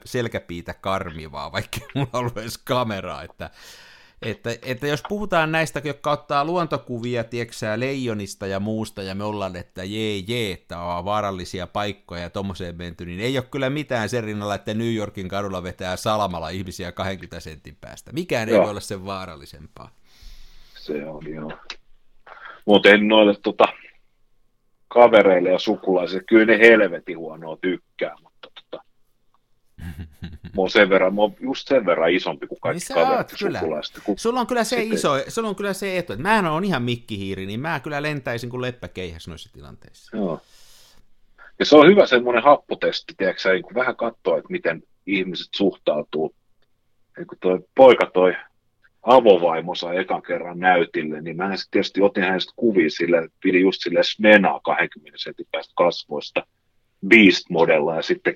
selkäpiitä karmivaa, vaikka mulla ollut edes kameraa, että jos puhutaan näistä, jotka ottaa luontokuvia, tieksää leijonista ja muusta, ja me ollaan, että jee, että on vaarallisia paikkoja ja tommoseen menty, niin ei ole kyllä mitään sen rinnalla, että New Yorkin kadulla vetää salamalla ihmisiä 20 sentin päästä. Mikään ei voi olla sen vaarallisempaa. Se on, joo. Mutta en noille kavereille ja sukulaisille, kyllä ne helvetin huonoa tykkää, mutta mä oon just sen verran isompi kuin kaikki niin kaverit ja sukulaiset. Sulla on kyllä se etu, että mähän on ihan mikkihiiri, niin mä kyllä lentäisin kuin leppäkeihäs noissa tilanteissa. Joo. Ja se on hyvä semmoinen happotesti, tiedätkö, kun vähän katsoa, että miten ihmiset suhtautuu. Ja kun toi avovaimo sai ekan kerran näytille, niin mä tietysti otin hänestä kuvia sille, pidin just sille smenaa 20 sentin päästä kasvoista beast modella ja sitten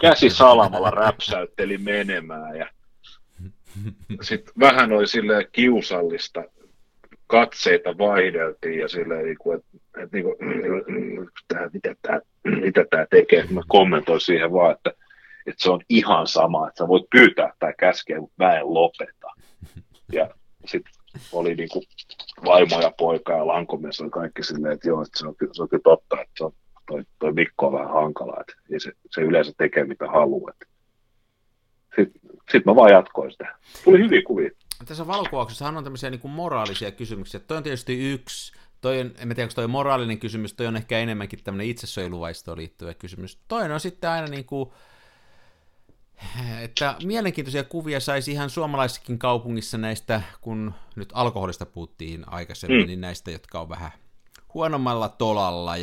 käsi salamalla räpsäytteli menemään ja sitten vähän oli silleen kiusallista, katseita vaihdeltiin ja silleen, että niinku, mitä tämä tekee, mä kommentoin siihen vaan, että se on ihan sama, että sä voit pyytää tai käskeä, mutta mä en lopeta. Ja sitten oli niinku vaimo ja poika ja lankomies oli kaikki silleen, että joo, että se on kyllä totta, että se on toi Mikko on vähän hankala, että se yleensä tekee mitä haluaa. Sitten mä vaan jatkoin sitä. Tuli hyviä kuvia. Tässä valokuvauksessahan on tämmöisiä niin kuin moraalisia kysymyksiä. Toi on tietysti yksi, en tiedä, onko toi moraalinen kysymys, toi on ehkä enemmänkin tämmöinen itsesuojeluvaistoon liittyvä kysymys. Toinen on sitten aina niin kuin, että mielenkiintoisia kuvia saisi ihan suomalaisessakin kaupungissa näistä, kun nyt alkoholista puhuttiin aikaisemmin, niin näistä, jotka on vähän huonommalla tolalla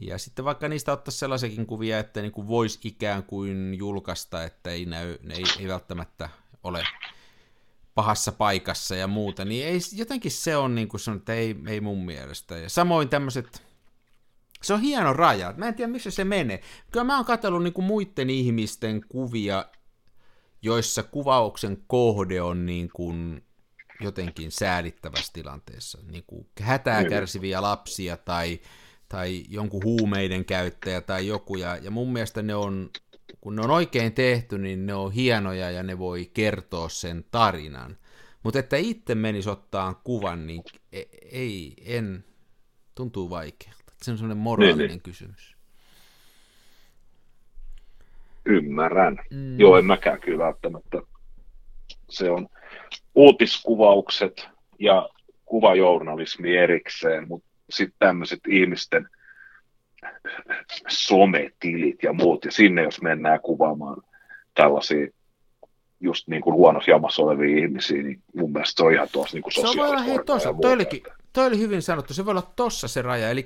ja sitten vaikka niistä ottaisi sellaisiakin kuvia, että niin kuin voisi ikään kuin julkaista, että ei näy, ei välttämättä ole pahassa paikassa ja muuta, niin ei, jotenkin se on niin kuin sanon, että ei mun mielestä. Ja samoin tämmöiset, se on hieno raja, mä en tiedä missä se menee. Kyllä mä oon katsellut niin kuin muiden ihmisten kuvia, joissa kuvauksen kohde on niin kuin jotenkin säälittävässä tilanteessa, niin kuin hätää kärsiviä lapsia tai jonkun huumeiden käyttäjä tai joku, ja mun mielestä ne on, kun ne on oikein tehty, niin ne on hienoja ja ne voi kertoa sen tarinan. Mutta että itse menisi ottaa kuvan, niin tuntuu vaikealta. Se on semmoinen moraalinen kysymys. Ymmärrän. Joo, en mäkään kyllä välttämättä. Se on uutiskuvaukset ja kuvajournalismi erikseen, mutta sitten tämmöiset ihmisten sometilit ja muut, ja sinne jos mennään kuvaamaan tällaisia just niin kuin huonossa jamassa olevia ihmisiä, niin mun mielestä se on ihan tuossa niin kuin sosiaalikorkeaa. Toi oli hyvin sanottu, se voi olla tossa se raja, eli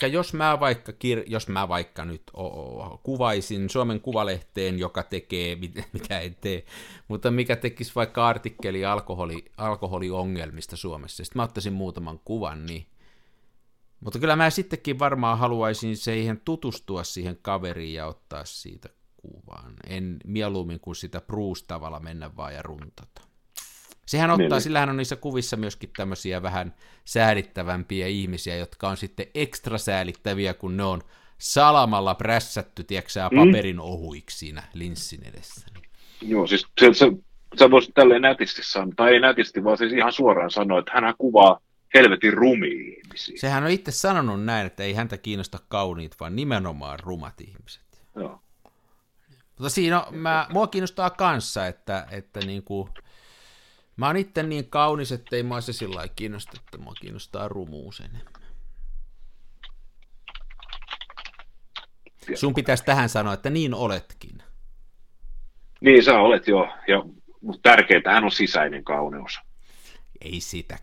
jos mä vaikka nyt kuvaisin Suomen Kuvalehteen, joka tekee, mitä en tee, mutta mikä tekisi vaikka artikkeli alkoholiongelmista Suomessa, sitten mä ottaisin muutaman kuvan, niin mutta kyllä mä sittenkin varmaan haluaisin siihen tutustua siihen kaveriin ja ottaa siitä kuvan. En mieluummin kuin sitä Bruce-tavalla mennä vaan ja runtata. Sehän ottaa, sillähän on niissä kuvissa myöskin tämmöisiä vähän säälittävämpiä ihmisiä, jotka on sitten ekstra säälittäviä, kun ne on salamalla prässätty, tieksää, paperin ohuiksi siinä linssin edessä. Joo, siis se voisi tälleen nätisti sanoa, tai ei nätisti, vaan siis ihan suoraan sanoa, että hänhän kuvaa helvetin rumia ihmisiä. Sehän on itse sanonut näin, että ei häntä kiinnosta kauniit, vaan nimenomaan rumat ihmiset. Joo. Mutta siinä on, mua kiinnostaa kanssa, että niinku, mä oon itse niin kaunis, ettei mä se sillä lailla kiinnosta, että mua kiinnostaa rumuus enemmän. Sun pitäisi tähän sanoa, että niin oletkin. Niin, sä olet, joo. Mutta tärkeintähän on sisäinen kauneus. Ei sitä,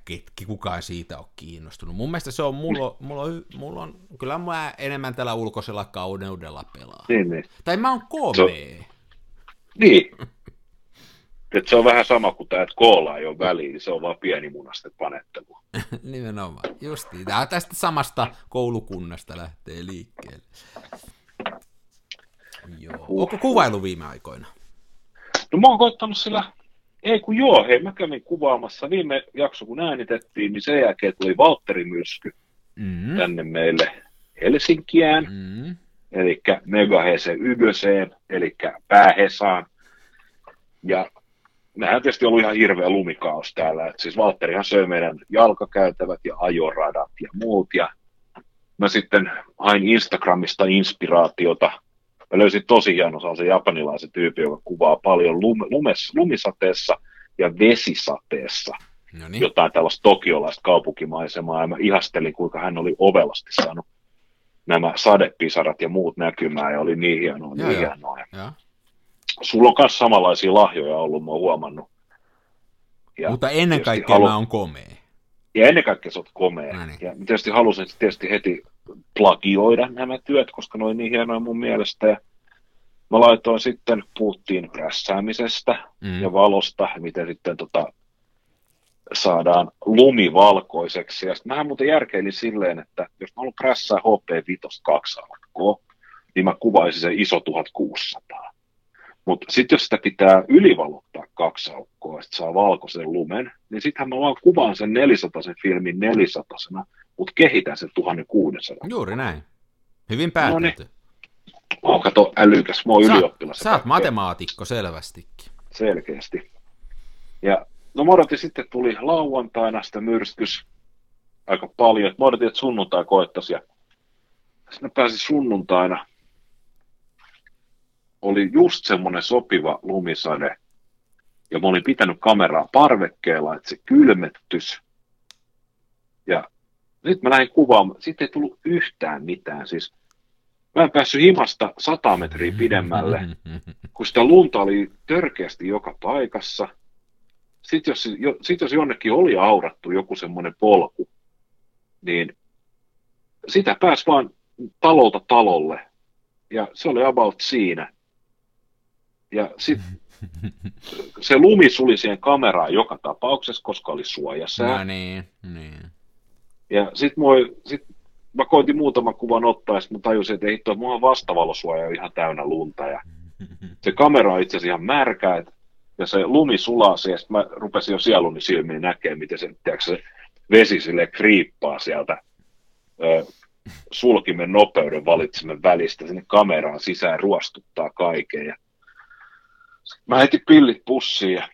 kukaan siitä ole kiinnostunut. Mun mielestä se on, mulla on kyllä mä enemmän tällä ulkoisella kauneudella pelaa. Niin. Tai mä oon komea. Niin. Et se on vähän sama kuin tämä, että koolla ei ole väliin, se on vaan pienimunasten panettelua. Nimenomaan, justiin. Tämä tästä samasta koulukunnasta lähtee liikkeelle. Joo. Onko kuvailu viime aikoina? No mä oon koittanut sillä, mä kävin kuvaamassa viime jakso, kun äänitettiin, niin sen jälkeen tuli Valtteri Myrsky tänne meille Helsinkiään, eli Megahese Yböseen, eli Päähesaan. Ja nämähän on tietysti ollut ihan hirveä lumikaos täällä, että siis Valtterihan söi meidän jalkakäytävät ja ajoradat ja muut, ja mä sitten hain Instagramista inspiraatiota. Mä löysin tosi hieno sellaisen japanilaisen tyypin, joka kuvaa paljon lumisateessa ja vesisateessa. Noniin. Jotain tällaista tokiolaista kaupunkimaisemaa, ja mä ihastelin, kuinka hän oli ovelasti saanut nämä sadepisarat ja muut näkymään, ja oli niin hienoa, Sulla on myös samanlaisia lahjoja ollut, mä oon huomannut. Ja mutta ennen kaikkea mä oon komea. Ja ennen kaikkea sä oot komea. No niin. Ja tietysti halusin heti plagioida nämä työt, koska ne oli niin hienoja mun mielestä. Ja mä laitoin sitten, puhuttiin prässäämisestä ja valosta, miten sitten saadaan lumi valkoiseksi. Ja sitten mähän muuten järkeilin silleen, että jos mä haluan prässää HP 5-2 alkoa, niin mä kuvaisin sen iso 1600. Mutta sitten jos sitä pitää ylivalottaa 2 aukkoa, että saa valkoisen lumen, niin sittenhän mä vaan kuvaan sen 400 filmin 400-sena, mutta kehitän sen 1600. Juuri näin. Hyvin päätetty. Mä oon kato älykäs, mä oon ylioppilas. Sä oot matemaatikko selvästikin. Selkeästi. Ja no odotin, sitten tuli lauantaina sitä myrskys aika paljon. Mä odotin, että sunnuntai koettaisiin, ja sitten pääsin sunnuntaina. Oli just semmoinen sopiva lumisade, ja mä olin pitänyt kameraa parvekkeella, että se kylmettys. Ja sitten mä lähdin kuvaamaan, siitä ei tullut yhtään mitään. Siis mä en päässyt himasta 100 metriä pidemmälle, kun sitä lunta oli törkeästi joka paikassa. Sitten jos jonnekin oli aurattu joku semmoinen polku, niin sitä pääsi vaan talolta talolle, ja se oli about siinä. Ja sitten se lumi suli siihen kameraan joka tapauksessa, koska oli suojasää. No niin. Ja sitten mä koitin muutaman kuvan ottaa, ja sitten mä tajusin, että ei hitto, mulla on vastavalosuoja ihan täynnä lunta. Ja se kamera on itse asiassa ihan märkä, ja se lumi sulaa siihen, ja sitten mä rupesin jo sieluni silmiin näkemään, miten se vesi silleen kriippaa sieltä sulkimen nopeuden valitsimen välistä sinne kameraan sisään, ruostuttaa kaiken. Ja mä heti pillit pussiin, ja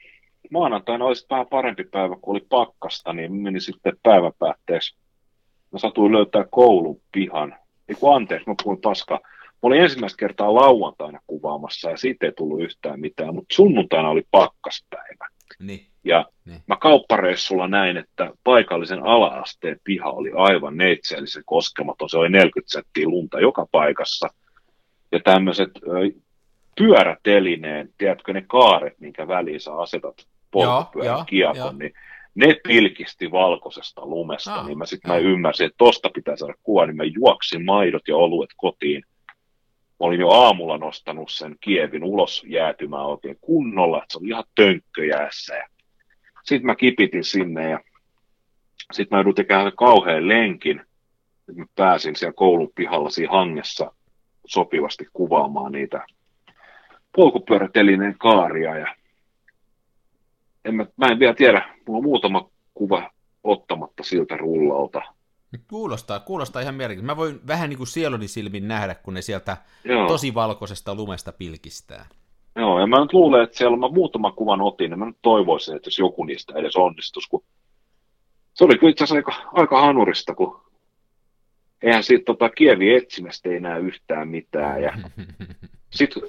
maanantaina olisi vähän parempi päivä, kun oli pakkasta, niin menin sitten päivän päätteeksi. Mä satuin löytää koulun pihan. Mä puhuin paskaa. Mä olin ensimmäistä kertaa lauantaina kuvaamassa, ja siitä ei tullut yhtään mitään, mutta sunnuntaina oli pakkaspäivä. Niin. Ja mä kauppareissulla näin, että paikallisen ala-asteen piha oli aivan neitseellisen koskematon. Se oli 40 senttiä lunta joka paikassa. Ja tämmöiset pyörätelineen, tiedätkö ne kaaret, minkä väliin sä asetat polkupyörän kiekon, niin ne pilkisti valkoisesta lumesta. Niin mä sitten ymmärsin, että tosta pitää saada kuva, niin mä juoksin maidot ja oluet kotiin. Mä olin jo aamulla nostanut sen kievin ulos jäätymään oikein kunnolla, että se oli ihan tönkköjäässä. Sitten mä kipitin sinne, ja sitten mä joudun tekemään kauhean lenkin, että mä pääsin siellä koulun pihalla siinä hangessa sopivasti kuvaamaan niitä polkupyörätelineen kaaria. Ja mä en vielä tiedä, mulla on muutama kuva ottamatta siltä rullalta. Kuulostaa ihan merkittävältä. Mä voin vähän niin kuin sieluni silmin nähdä, kun ne sieltä tosi valkoisesta lumesta pilkistää. Joo, ja mä nyt luulen, että siellä mä muutaman kuvan otin, ja mä nyt toivoisin, että jos joku niistä edes onnistuisi, kun se oli kyllä itse asiassa aika hanurista, kun eihän siitä kievi-etsimästä ei enää yhtään mitään, ja sitten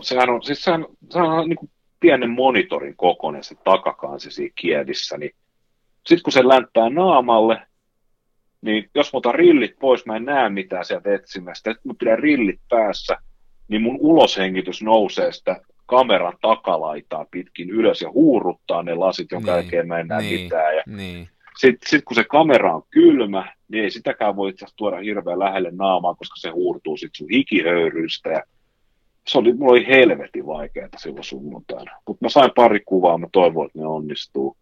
sehän on niin kuin pienen monitorin kokoinen se takakansi siinä kievissä, niin sitten kun se länttää naamalle, niin jos mä otan rillit pois, mä en näe mitään sieltä etsimästä, että mä pidän rillit päässä, niin mun uloshengitys nousee sitä kameran takalaitaa pitkin ylös ja huuruttaa ne lasit, jonka jälkeen mä en näe mitään. Ja Sitten kun se kamera on kylmä, niin ei sitäkään voi itse asiassa tuoda hirveän lähelle naamaa, koska se huurtuu sitten sun hikihöyrystä. Ja se oli, mulla oli helvetin vaikeaa silloin sunnuntaina. Mutta mä sain pari kuvaa, mä toivon, että ne onnistuu.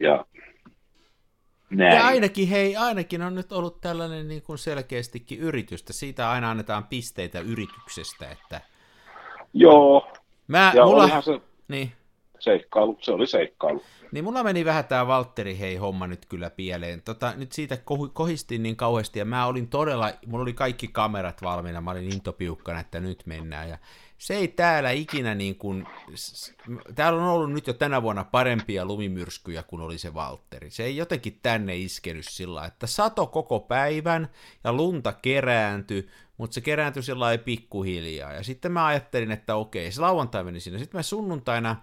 Ja ainakin on nyt ollut tällainen niin kuin selkeästikin yritystä. Siitä aina annetaan pisteitä yrityksestä, että... Joo. Se oli seikkailu. Niin mulla meni vähän tää Valtteri Hei homma nyt kyllä pieleen. Nyt siitä kohistin niin kauheasti ja mulla oli kaikki kamerat valmiina, mä olin intopiukkana, että nyt mennään. Ja se ei täällä ikinä niin kuin, täällä on ollut nyt jo tänä vuonna parempia lumimyrskyjä kuin oli se Valtteri. Se ei jotenkin tänne iskenyt sillä, että sato koko päivän ja lunta kerääntyi, mutta se kerääntyi sillä pikkuhiljaa. Ja sitten mä ajattelin, että okei, se lauantai meni sinne. Sitten mä sunnuntaina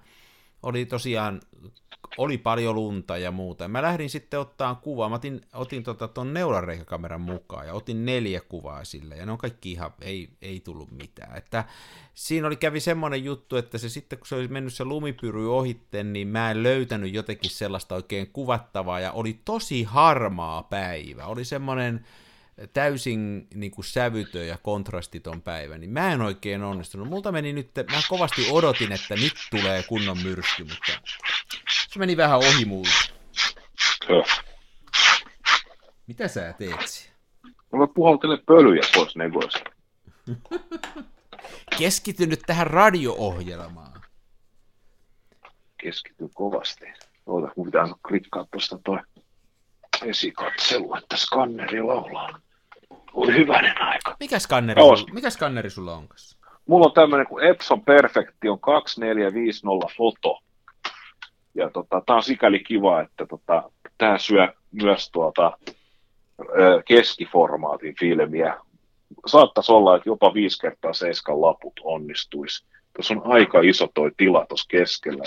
oli paljon lunta ja muuta. Mä lähdin sitten ottaan kuvaa. Mä otin ton neulanreikäkameran mukaan ja otin 4 kuvaa sille. Ja ne on kaikki ihan, ei tullut mitään. Että siinä kävi semmoinen juttu, että se sitten kun se oli mennyt se lumipyry ohitte, niin mä en löytänyt jotenkin sellaista oikein kuvattavaa. Ja oli tosi harmaa päivä. Oli semmoinen täysin niin kuin sävytön ja kontrastiton päivä, niin mä en oikein onnistunut. Multa meni nyt, mä kovasti odotin, että nyt tulee kunnon myrsky, mutta se meni vähän ohi multa. Mitä sä teet? Mä puhaltelen pölyjä pois negoista. Keskity nyt tähän radio-ohjelmaan. Keskity kovasti. Oota, mun pitää klikkaa tuosta toi esikatselu, että skanneri laulaa. Oli hyvänen aika. Mikä skanneri sulla on? Mulla on tämmöinen kuin Epson Perfection 2450 Foto. Ja tää on sikäli kiva, että tää syö myös keskiformaatin filmiä. Saattaisi olla, että jopa 5x7 laput onnistuisi. Tässä on aika iso toi tila tuossa keskellä.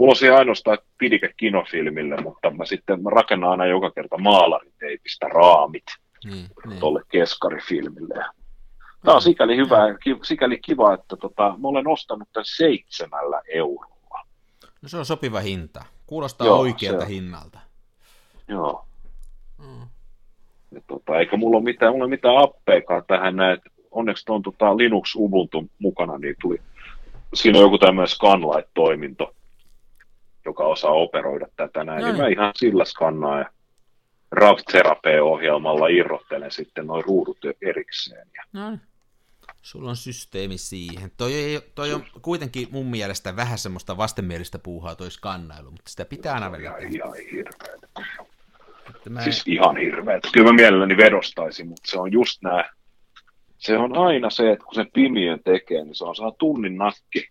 Mulla on siihen ainoastaan pidike kinofilmille, mutta mä rakennan aina joka kerta maalariteipistä raamit tuolle keskarifilmille. Tämä on sikäli hyvä, sikäli kiva, että mä olen ostanut tämän 7 €. No se on sopiva hinta. Kuulostaa oikealta hinnalta. Joo. Eikä mulla ole mitään appeekaan tähän näin. Onneksi tuon Linux Ubuntu mukana, niin tuli siinä on joku tämmöinen Scanlight-toiminto, joka osaa operoida tätä näin, niin mä ihan sillä skannaan ja RAW Therapy-ohjelmalla irrottelen sitten noin ruudut erikseen. Noin. Sulla on systeemi siihen. Toi on kuitenkin mun mielestä vähän semmoista vastenmielistä puuhaa toi skannailu, mutta sitä pitää aina välillä. Ihan hirveätä. Siis ihan hirveätä. Kyllä mä mielelläni vedostaisin, mutta se on just nää. Se on aina se, että kun sen pimiön tekee, niin se on saa tunnin nakki.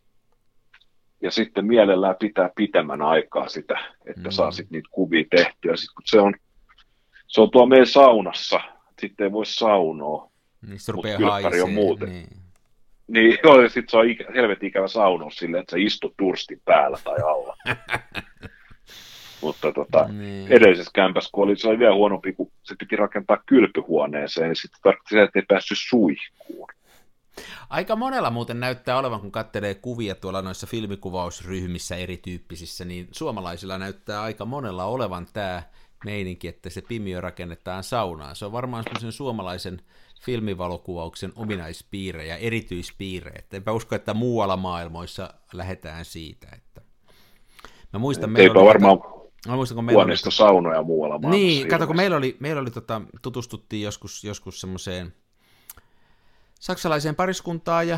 Ja sitten mielellään pitää pitemmän aikaa sitä, että saa sitten niitä kuvia tehtyä. Sitten kun se on tuolla meidän saunassa, sitten ei voi saunoa, niin mutta kylppäri on muuten. Niin joo, ja sitten se on helvetin ikävä saunoa silleen, että sä istut turstin päällä tai alla. Mutta edellisessä kämpässä, kun oli, se oli vielä huonompi, kun se piti rakentaa kylpyhuoneeseen, niin sitten tarkoitti se, että ei päässyt suihkuun. Aika monella muuten näyttää olevan, kun katselee kuvia tuolla noissa filmikuvausryhmissä erityyppisissä, niin suomalaisilla näyttää aika monella olevan tämä meininki, että se pimiö rakennetaan saunaan. Se on varmaan semmoisen suomalaisen filmivalokuvauksen ominaispiirre ja erityispiirre. Että enpä usko, että muualla maailmoissa lähdetään siitä. Että... Mä muistan, meillä oli... varmaan... Huoneisto saunoja muualla maailmassa. Niin, kato, kun meillä oli tutustuttiin joskus semmoiseen... saksalaiseen pariskuntaan ja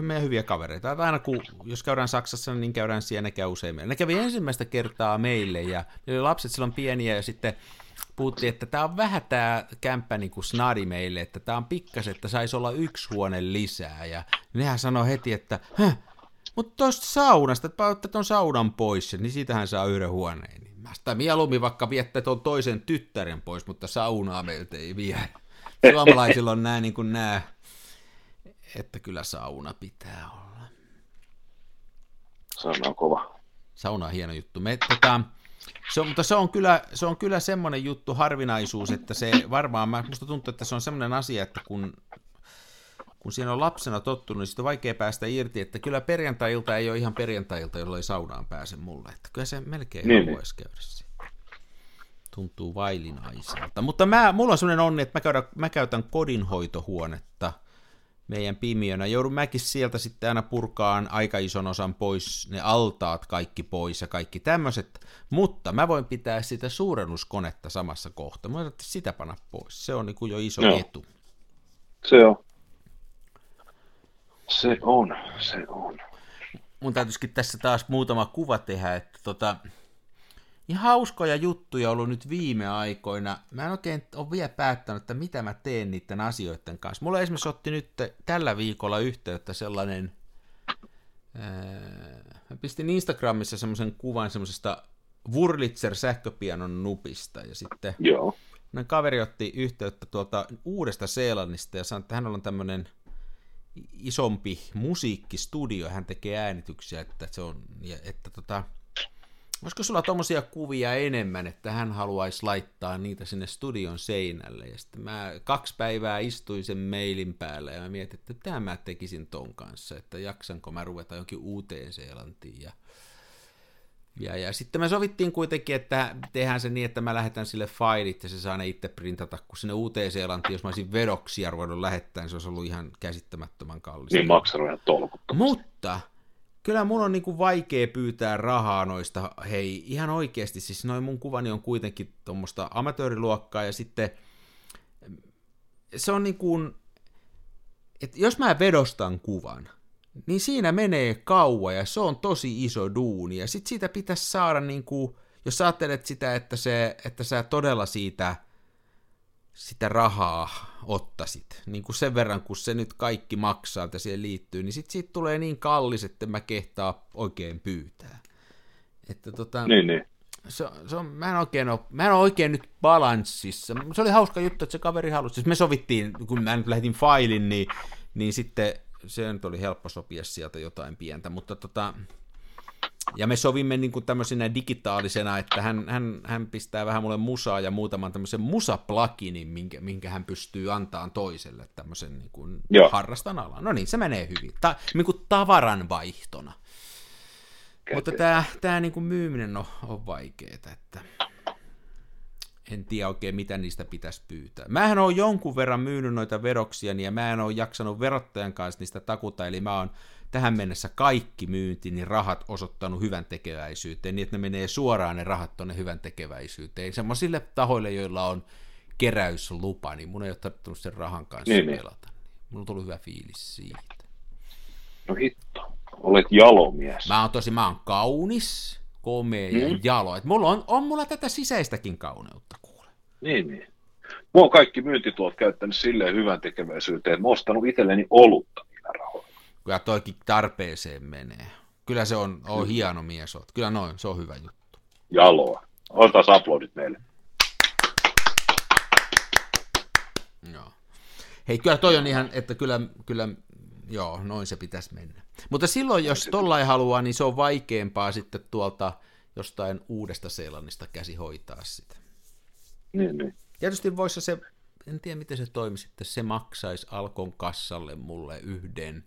meidän hyviä kavereita. Aina kun, jos käydään Saksassa, niin käydään siellä, ne käy usein meille. Ne kävi ensimmäistä kertaa meille ja ne lapset silloin pieniä ja sitten puhuttiin, että tämä on vähän tämä kämppä niin kuin snadi meille, että tämä on pikkasen, että saisi olla yksi huone lisää. Ja nehän sanoi heti, että mutta tuosta saunasta, että otat tuon saunan pois, niin siitähän saa yhden huoneen. Mä sitä mieluummin vaikka viettää tuon toisen tyttären pois, mutta saunaa meiltä ei viedä. Suomalaisilla on nämä, niin kuin nämä, että kyllä sauna pitää olla. Sauna on kova. Sauna on hieno juttu. Mutta se on kyllä semmoinen juttu, harvinaisuus, että se varmaan, musta tuntuu, että se on semmoinen asia, että kun siinä on lapsena tottunut, niin sitten on vaikea päästä irti, että kyllä perjantai-ilta ei ole ihan perjantai-ilta, jolloin saunaan pääse mulle. Että kyllä se melkein niin voisi käydä siitä. Tuntuu vaillinaiselta. Mutta mulla on semmoinen onni, että mä käytän kodinhoitohuonetta meidän pimiönä. Joudun mäkin sieltä sitten aina purkaan aika ison osan pois, ne altaat kaikki pois ja kaikki tämmöiset. Mutta mä voin pitää sitä suurennuskonetta samassa kohtaa. Mä voin sitä panna pois. Se on niin kuin jo iso etu. Se on. Se on. Mun täytyisikin tässä taas muutama kuva tehdä, että ihan hauskoja juttuja on ollut nyt viime aikoina. Mä en oikein ole vielä päättänyt, että mitä mä teen niiden asioiden kanssa. Mulla esimerkiksi otti nyt tällä viikolla yhteyttä sellainen, mä pistin Instagramissa semmoisen kuvan semmoisesta Wurlitzer-sähköpianon nupista ja sitten kaveri otti yhteyttä tuolta Uudesta-Seelannista ja sanoi, että hänellä on tämmöinen isompi musiikkistudio, hän tekee äänityksiä, että se on, että olisiko sulla tommosia kuvia enemmän, että hän haluaisi laittaa niitä sinne studion seinälle, ja sitten mä 2 päivää istuin sen mailin päällä, ja mä mietin, että mitä mä tekisin ton kanssa, että jaksanko mä ruveta johonkin uuteen Seelantiin, ja sitten me sovittiin kuitenkin, että tehdään se niin, että mä lähetän sille failit ja se saa ne itse printata, kun sinne Uuteen-Seelantiin, jos mä olisin vedoksia ruvennut lähettää, niin se olisi ollut ihan käsittämättömän kallista. Niin maksanut ihan tolkuttomasti. Mutta kyllä mun on niin kuin vaikea pyytää rahaa noista, hei ihan oikeasti, siis noin mun kuvani on kuitenkin tuommoista amatööriluokkaa ja sitten se on niin kuin, että jos mä vedostan kuvan, niin siinä menee kauan ja se on tosi iso duuni ja sit siitä pitäisi saada niin kuin, jos sä ajattelet sitä, että sä todella sitä rahaa ottaisit, niin kuin sen verran kun se nyt kaikki maksaa, että siihen liittyy, niin sit siitä tulee niin kallis, että mä kehtaa oikein pyytää. Että niin. Mä en ole oikein nyt balanssissa. Se oli hauska juttu, että se kaveri halusi, siis me sovittiin, kun mä nyt lähetin failin, niin sitten se nyt oli helppo sopia sieltä jotain pientä, mutta ja me sovimme niin kuin tämmöisenä digitaalisena, että hän pistää vähän mulle musaa ja muutaman tämmöisen musapluginin, minkä hän pystyy antamaan toiselle tämmöisen niin kuin harrastan alan. No niin, se menee hyvin, niin kuin tavaranvaihtona. Mutta tämä niin kuin myyminen on vaikeaa, että en tiedä oikein, mitä niistä pitäisi pyytää. Mähän oon jonkun verran myynyt noita vedoksia, ja mä en ole jaksanut verottajan kanssa niistä takuta, eli mä oon tähän mennessä kaikki myynti, niin rahat osoittanut hyvän tekeväisyyteen, niin että ne menee suoraan ne rahat tuonne hyvän tekeväisyyteen. Semmoisille tahoille, joilla on keräyslupa, niin mun ei ole tarvittanut sen rahan kanssa pelata. Mulla on tullut hyvä fiilis siitä. No hitto, olet jalomies. Mä oon kaunis, komea ja jalo. Et mulla on mulla tätä sisäistäkin kauneutta, kuule. Niin. Mä oon kaikki myyntituot käyttänyt silleen hyvän tekeväisyyteen, että mä oon ostanut itselleni olutta niillä rahoilla. Kyllä toikin tarpeeseen menee. Kyllä se on hieno mies. Kyllä noin, se on hyvä juttu. Jaloa. Otas aplodit meille. Joo. Hei, kyllä toi on ihan, että kyllä joo, noin se pitäisi mennä. Mutta silloin, jos tollain haluaa, niin se on vaikeampaa sitten tuolta jostain Uudesta-Seelannista käsi hoitaa sitä. Niin. Tietysti voisi se, en tiedä miten se toimisi, että se maksaisi Alkon kassalle mulle yhden.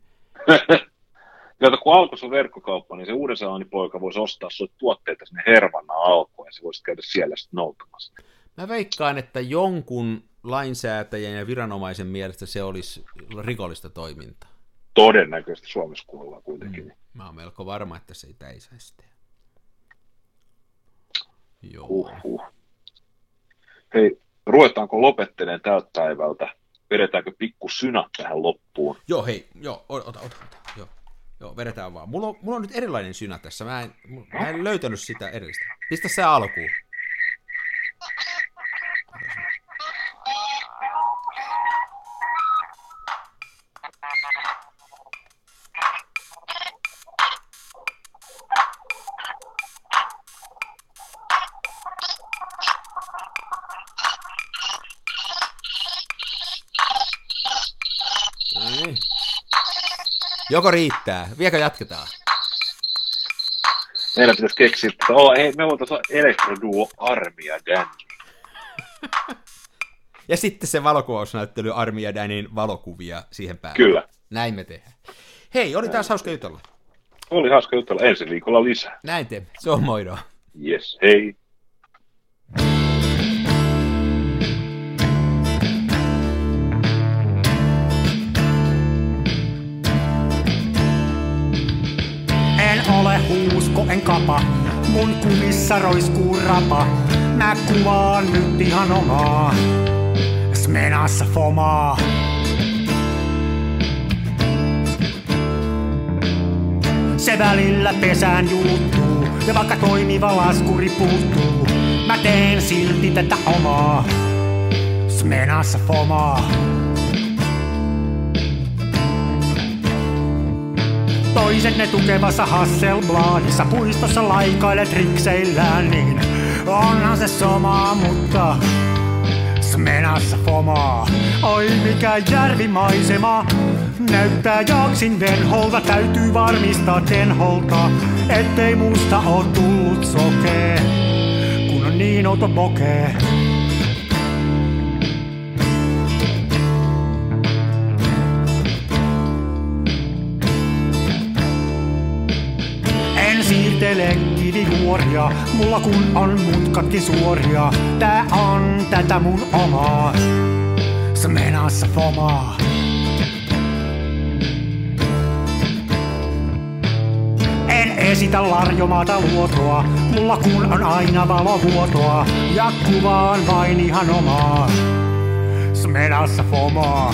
Jota kun Alkossa on verkkokauppa, niin se Uuden-Seelannin poika voisi ostaa sulle tuotteita sinne hervana Alkoon, ja se voisi käydä siellä sitten noutamassa. Mä veikkaan, että jonkun lainsäätäjän ja viranomaisen mielestä se olisi rikollista toimintaa. Todennäköisesti Suomessa kuollaan kuitenkin. Mä oon melko varma, että se ei saisi tehdä. Joo. Hei, ruvetaanko lopettelemaan tältä päivältä? Vedetäänkö pikku synä tähän loppuun? Joo, hei, ota. Joo, vedetään vaan. Mulla on nyt erilainen synä tässä. Mä en löytänyt sitä erillistä. Pistä se alkuun. Joko riittää? Viekö jatketaan? Meillä pitäisi keksiä, että hei, me voitaisiin Elektroduo Armia Dan. Ja sitten se valokuvausnäyttely Armia Danin valokuvia siihen päälle. Kyllä. Näin me tehdään. Hei, oli taas hauska jutella. Oli hauska jutella. Ensi viikolla lisää. Näin teemme. Se on moido. Yes, hei. Ole huusko en kapa, mun kumissa roiskuu rapa. Mä kuvaan nyt ihan omaa, smenassa fomaa. Se välillä pesään juuttuu, ja vaikka toimiva laskuri puuttuu, mä teen silti tätä omaa, smenassa fomaa. Toiset ne tukevassa Hasselbladissa puistossa laikaile trikseillään, niin onhan se sama, mutta smenassa fomaa. Oi mikä järvimaisema, näyttää jaksin venholta, täytyy varmistaa tenholta, ettei musta oo tullut sokee, kun on niin outo pokee. Siirtele kivijuoria, mulla kun on mutkatkin suoria. Tää on tätä mun omaa, smenassa fomaa. En esitä larjomaata luotoa, mulla kun on aina valovuotoa. Ja kuvaan vain ihan omaa, smenassa fomaa.